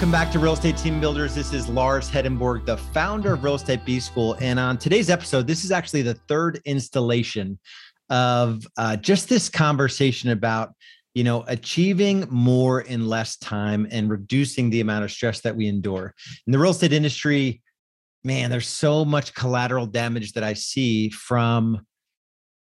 Welcome back to Real Estate Team Builders. This is Lars Hedenborg, the founder of Real Estate B-School. And on today's episode, this is actually the third installation of just this conversation about, you know, achieving more in less time and reducing the amount of stress that we endure. In the real estate industry, man, there's so much collateral damage that I see from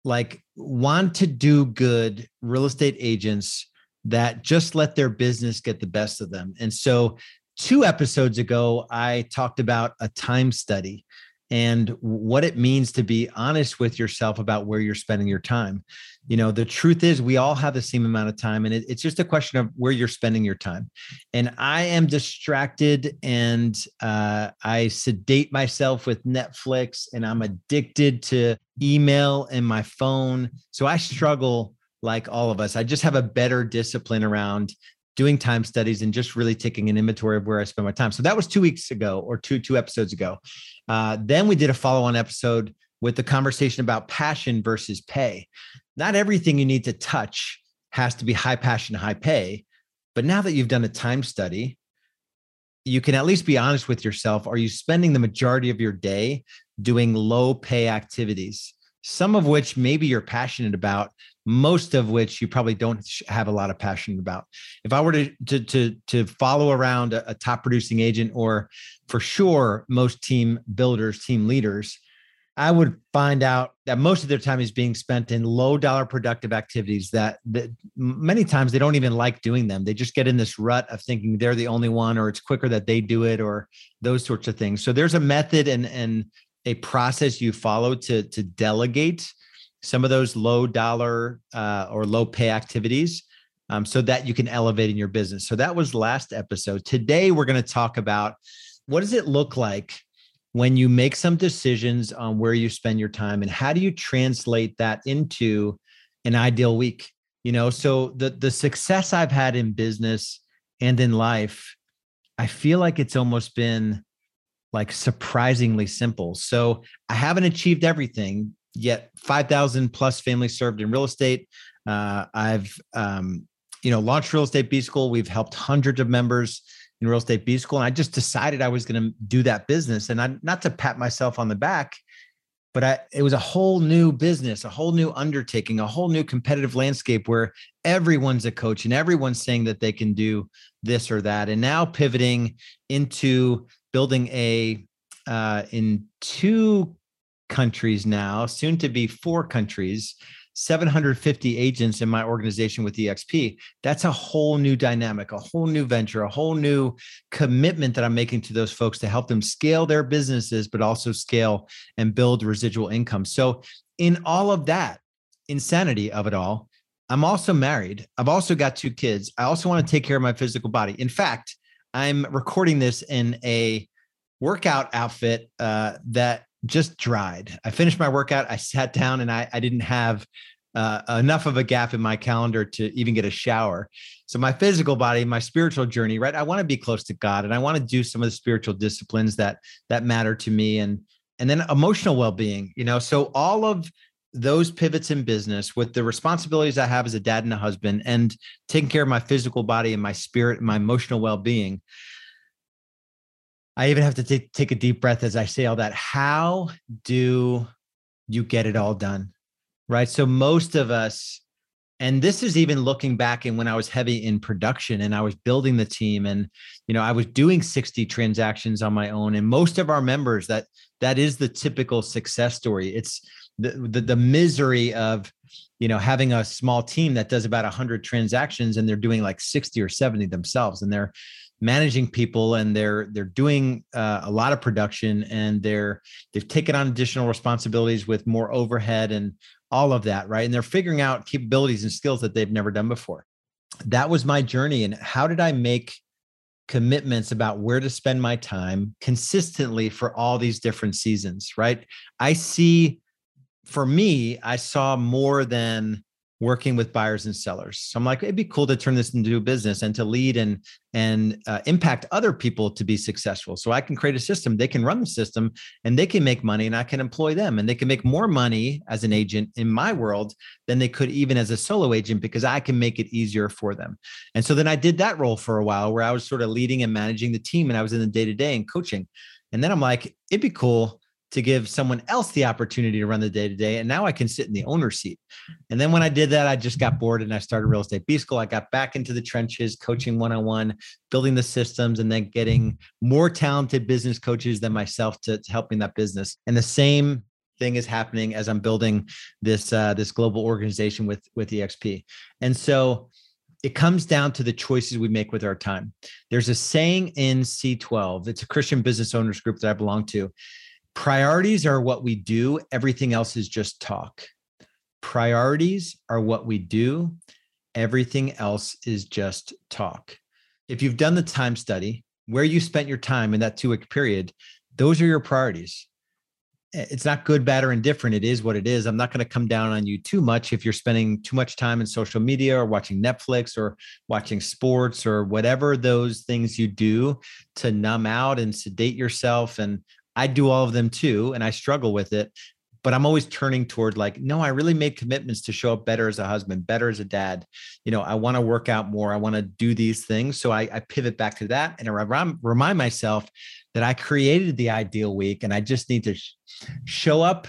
like want to do good real estate agents that just let their business get the best of them. And so 2 episodes ago, I talked about a time study and what it means to be honest with yourself about where you're spending your time. You know, the truth is we all have the same amount of time and it's just a question of where you're spending your time. And I am distracted and I sedate myself with Netflix and I'm addicted to email and my phone. So I struggle like all of us. I just have a better discipline around doing time studies and just really taking an inventory of where I spend my time. So that was 2 weeks ago or two episodes ago. Then we did a follow-on episode with the conversation about passion versus pay. Not everything you need to touch has to be high passion, high pay. But now that you've done a time study, you can at least be honest with yourself. Are you spending the majority of your day doing low pay activities? Some of which maybe you're passionate about, most of which you probably don't have a lot of passion about. If I were to follow around a top producing agent, or for sure, most team builders, team leaders, I would find out that most of their time is being spent in low dollar productive activities that many times they don't even like doing them. They just get in this rut of thinking they're the only one, or it's quicker that they do it, or those sorts of things. So there's a method and a process you follow to delegate some of those low dollar or low pay activities so that you can elevate in your business. So that was last episode. Today, we're going to talk about what does it look like when you make some decisions on where you spend your time and how do you translate that into an ideal week? You know, so the success I've had in business and in life, I feel like it's almost been like surprisingly simple. So I haven't achieved everything yet. 5,000 plus families served in real estate. I've you know, launched Real Estate B-School. We've helped hundreds of members in Real Estate B-School. And I just decided I was going to do that business. And not to pat myself on the back, but it was a whole new business, a whole new undertaking, a whole new competitive landscape where everyone's a coach and everyone's saying that they can do this or that. And now pivoting into building in 2 countries now, soon to be 4 countries, 750 agents in my organization with eXp. That's a whole new dynamic, a whole new venture, a whole new commitment that I'm making to those folks to help them scale their businesses, but also scale and build residual income. So in all of that insanity of it all, I'm also married. I've also got 2 kids. I also want to take care of my physical body. In fact, I'm recording this in a workout outfit that just dried. I finished my workout. I sat down and I didn't have enough of a gap in my calendar to even get a shower. So my physical body, my spiritual journey, right? I want to be close to God and I want to do some of the spiritual disciplines that matter to me. And then emotional well-being, you know, so all of those pivots in business with the responsibilities I have as a dad and a husband and taking care of my physical body and my spirit and my emotional well-being. I even have to take a deep breath as I say all that. How do you get it all done, right? So most of us, and this is even looking back and when I was heavy in production and I was building the team and, you know, I was doing 60 transactions on my own. And most of our members, that is the typical success story. It's the misery of, you know, having a small team that does about 100 transactions and they're doing like 60 or 70 themselves and they're managing people and they're doing a lot of production and they've taken on additional responsibilities with more overhead and all of that, right? And they're figuring out capabilities and skills that they've never done before. That was my journey. And how did I make commitments about where to spend my time consistently for all these different seasons, right? I saw more than working with buyers and sellers. So I'm like, it'd be cool to turn this into a business and to lead and impact other people to be successful. So I can create a system, they can run the system, and they can make money, and I can employ them, and they can make more money as an agent in my world than they could even as a solo agent, because I can make it easier for them. And so then I did that role for a while where I was sort of leading and managing the team, and I was in the day-to-day and coaching. And then I'm like, it'd be cool to give someone else the opportunity to run the day-to-day. And now I can sit in the owner's seat. And then when I did that, I just got bored and I started Real Estate B-School. I got back into the trenches, coaching one-on-one, building the systems, and then getting more talented business coaches than myself to help me in that business. And the same thing is happening as I'm building this, this global organization with eXp. And so it comes down to the choices we make with our time. There's a saying in C12, it's a Christian business owners group that I belong to. Priorities are what we do. Everything else is just talk. Priorities are what we do. Everything else is just talk. If you've done the time study, where you spent your time in that 2-week period, those are your priorities. It's not good, bad, or indifferent. It is what it is. I'm not going to come down on you too much if you're spending too much time in social media or watching Netflix or watching sports or whatever those things you do to numb out and sedate yourself. And I do all of them too, and I struggle with it, but I'm always turning toward like, no, I really made commitments to show up better as a husband, better as a dad. You know, I want to work out more. I want to do these things. So I pivot back to that, and I remind myself that I created the ideal week, and I just need to show up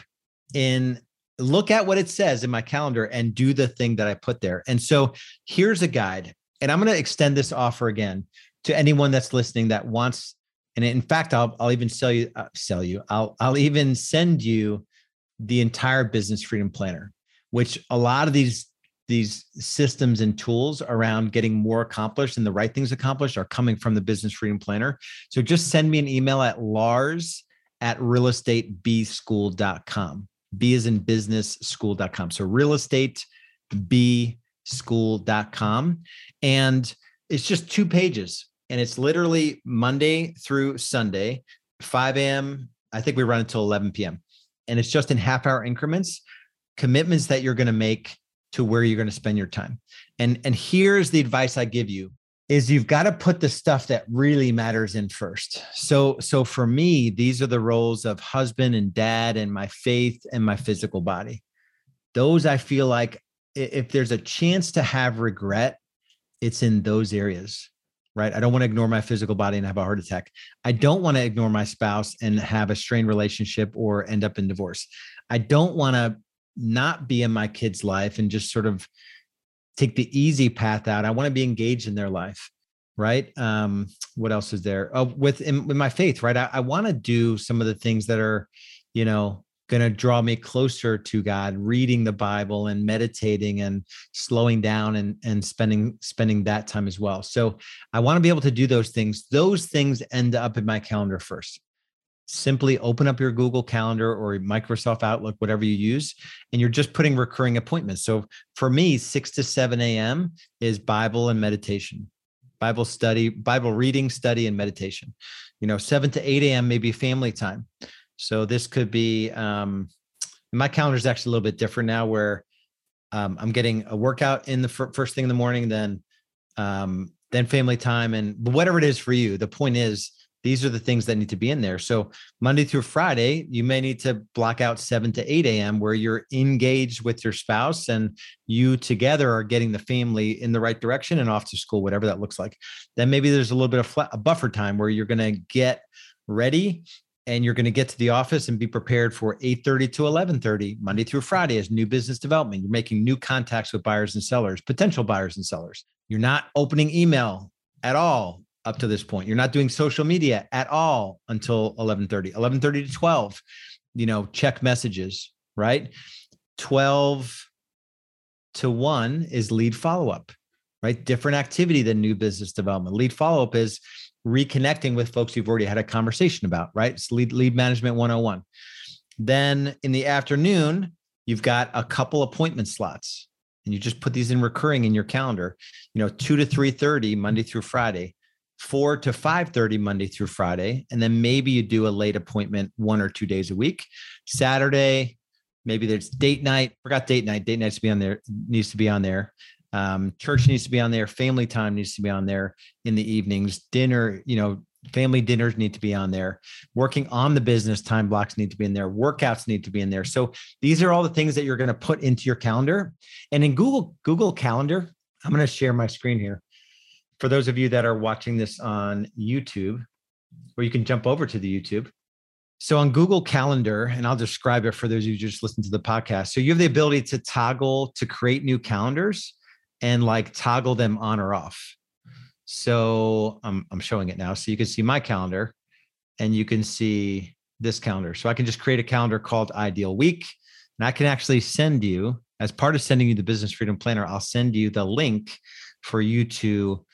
in, look at what it says in my calendar and do the thing that I put there. And so here's a guide, and I'm going to extend this offer again to anyone that's listening that wants. And in fact, I'll even sell you. I'll even send you the entire Business Freedom Planner, which a lot of these systems and tools around getting more accomplished and the right things accomplished are coming from the Business Freedom Planner. So just send me an email at lars@realestatebschool.com. B is in business, school.com. So realestatebschool.com. And it's just 2 pages. And it's literally Monday through Sunday, 5 a.m. I think we run until 11 p.m. And it's just in half-hour increments, commitments that you're going to make to where you're going to spend your time. And here's the advice I give you is you've got to put the stuff that really matters in first. So for me, these are the roles of husband and dad and my faith and my physical body. Those I feel like if there's a chance to have regret, it's in those areas. Right? I don't want to ignore my physical body and have a heart attack. I don't want to ignore my spouse and have a strained relationship or end up in divorce. I don't want to not be in my kid's life and just sort of take the easy path out. I want to be engaged in their life, right? What else is there? Oh, with my faith, right? I want to do some of the things that are, you know, going to draw me closer to God, reading the Bible and meditating and slowing down and spending that time as well. So I want to be able to do those things. Those things end up in my calendar first. Simply open up your Google Calendar or Microsoft Outlook, whatever you use, and you're just putting recurring appointments. So for me, 6 to 7 a.m. is Bible and meditation. Bible study, Bible reading, study, and meditation. You know, 7 to 8 a.m. may be family time. So this could be, my calendar is actually a little bit different now where I'm getting a workout in the first thing in the morning, then family time and whatever it is for you. The point is, these are the things that need to be in there. So Monday through Friday, you may need to block out 7 to 8 a.m. where you're engaged with your spouse and you together are getting the family in the right direction and off to school, whatever that looks like. Then maybe there's a little bit of a buffer time where you're going to get ready and you're going to get to the office and be prepared for 8:30 to 11:30, Monday through Friday is new business development. You're making new contacts with buyers and sellers, potential buyers and sellers. You're not opening email at all up to this point. You're not doing social media at all until 11:30 to 12, you know, check messages, right? 12 to 1 is lead follow-up, right? Different activity than new business development. Lead follow-up is reconnecting with folks you've already had a conversation about, right? It's lead management 101. Then in the afternoon, you've got a couple appointment slots and you just put these in recurring in your calendar, you know, 2 to 3:30 Monday through Friday, 4 to 5:30 Monday through Friday. And then maybe you do a late appointment 1 or 2 days a week. Saturday, Maybe there's date night. Forgot date night. Date night needs to be on there. Church needs to be on there. Family time needs to be on there in the evenings. Dinner, family dinners need to be on there. Working on the business time blocks need to be in there. Workouts need to be in there. So these are all the things that you're going to put into your calendar. And in Google Calendar, I'm going to share my screen here. For those of you that are watching this on YouTube, or you can jump over to the YouTube. So on Google Calendar, and I'll describe it for those of you who just listened to the podcast. So you have the ability to toggle to create new calendars and like toggle them on or off. So I'm showing it now. So you can see my calendar and you can see this calendar. So I can just create a calendar called Ideal Week, and I can actually send you, as part of sending you the Business Freedom Planner, I'll send you the link for you to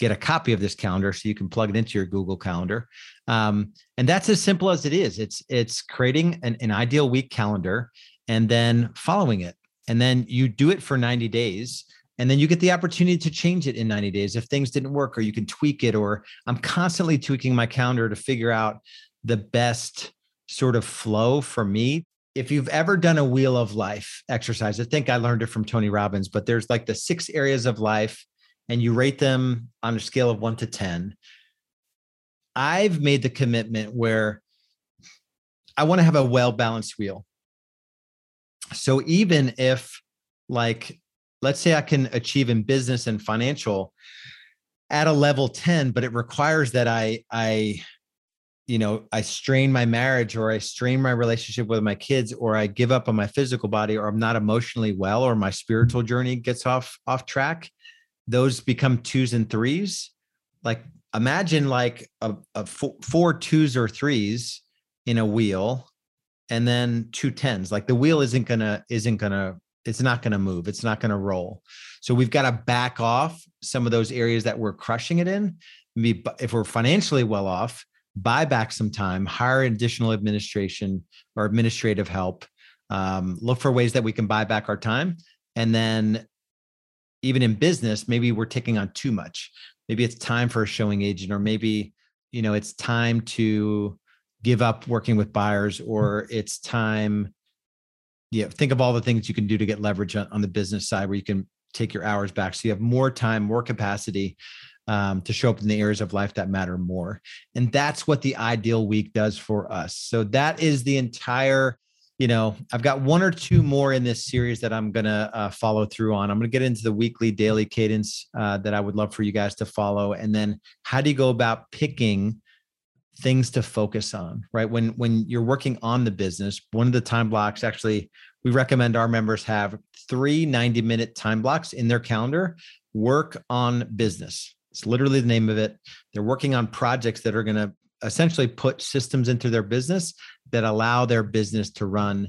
get a copy of this calendar so you can plug it into your Google Calendar. And that's as simple as it is. It's creating an ideal week calendar and then following it. And then you do it for 90 days. And then you get the opportunity to change it in 90 days if things didn't work, or you can tweak it, or I'm constantly tweaking my calendar to figure out the best sort of flow for me. If you've ever done a Wheel of Life exercise, I think I learned it from Tony Robbins, but there's like the 6 areas of life and you rate them on a scale of 1 to 10. I've made the commitment where I want to have a well-balanced wheel. So even if, like, let's say I can achieve in business and financial at a level 10, but it requires that I strain my marriage, or I strain my relationship with my kids, or I give up on my physical body, or I'm not emotionally well, or my spiritual journey gets off track, those become 2s and 3s. Like imagine like a 4 2s or 3s in a wheel, and then 2 10s. Like the wheel it's not going to move. It's not going to roll. So we've got to back off some of those areas that we're crushing it in. Maybe if we're financially well off, buy back some time, hire additional administration or administrative help, look for ways that we can buy back our time. And then even in business, maybe we're taking on too much. Maybe it's time for a showing agent, or maybe, it's time to give up working with buyers, or it's time. Yeah, think of all the things you can do to get leverage on the business side where you can take your hours back. So you have more time, more capacity to show up in the areas of life that matter more. And that's what the ideal week does for us. So that is the entire, I've got 1 or 2 more in this series that I'm going to follow through on. I'm going to get into the weekly, daily cadence that I would love for you guys to follow. And then how do you go about picking things to focus on, right? When you're working on the business, one of the time blocks, actually, we recommend our members have 3 90-minute time blocks in their calendar. Work on business. It's literally the name of it. They're working on projects that are going to essentially put systems into their business that allow their business to run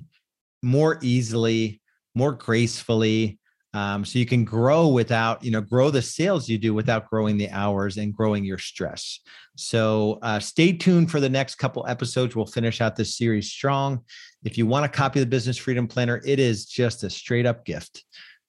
more easily, more gracefully. So you can grow without, grow the sales you do without growing the hours and growing your stress. So stay tuned for the next couple episodes. We'll finish out this series strong. If you want a copy of the Business Freedom Planner, it is just a straight up gift.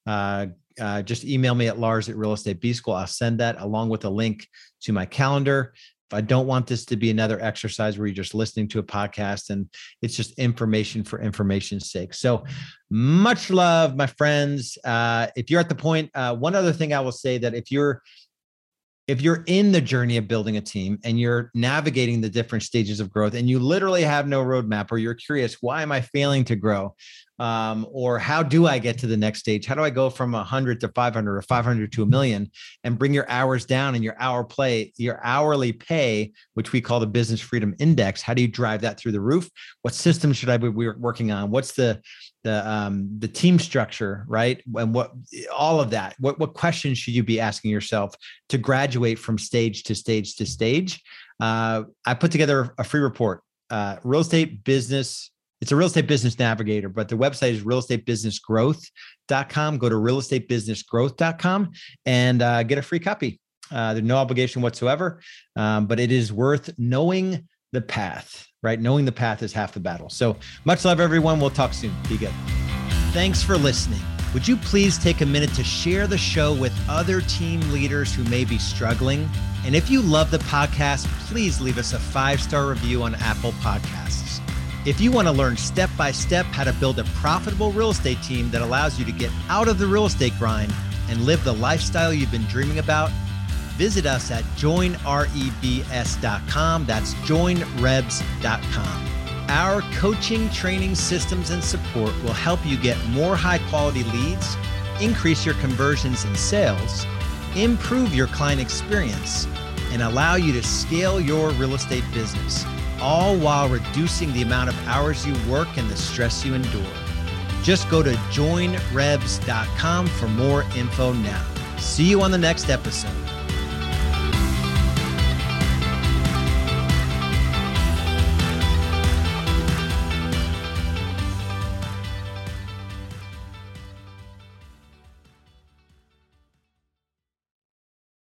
Just email me at lars@realestatebschool.com. I'll send that along with a link to my calendar. I don't want this to be another exercise where you're just listening to a podcast and it's just information for information's sake. So much love, my friends. If you're at the point, one other thing I will say, that if you're in the journey of building a team and you're navigating the different stages of growth and you literally have no roadmap, or you're curious, why am I failing to grow? Or how do I get to the next stage? How do I go from 100 to 500 or 500 to 1 million, and bring your hours down and your hourly pay, which we call the Business Freedom Index? How do you drive that through the roof? What system should I be working on? What's the team structure, right? And all of that, what questions should you be asking yourself to graduate from stage to stage to stage? I put together a free report, it's a real estate business navigator, but the website is realestatebusinessgrowth.com. Go to realestatebusinessgrowth.com and get a free copy. There's no obligation whatsoever, but it is worth knowing the path, right? Knowing the path is half the battle. So much love, everyone. We'll talk soon. Be good. Thanks for listening. Would you please take a minute to share the show with other team leaders who may be struggling? And if you love the podcast, please leave us a 5-star review on Apple Podcasts. If you want to learn step-by-step how to build a profitable real estate team that allows you to get out of the real estate grind and live the lifestyle you've been dreaming about, visit us at joinrebs.com. That's joinrebs.com. Our coaching, training, systems, and support will help you get more high-quality leads, increase your conversions and sales, improve your client experience, and allow you to scale your real estate business, all while reducing the amount of hours you work and the stress you endure. Just go to joinrebs.com for more info now. See you on the next episode.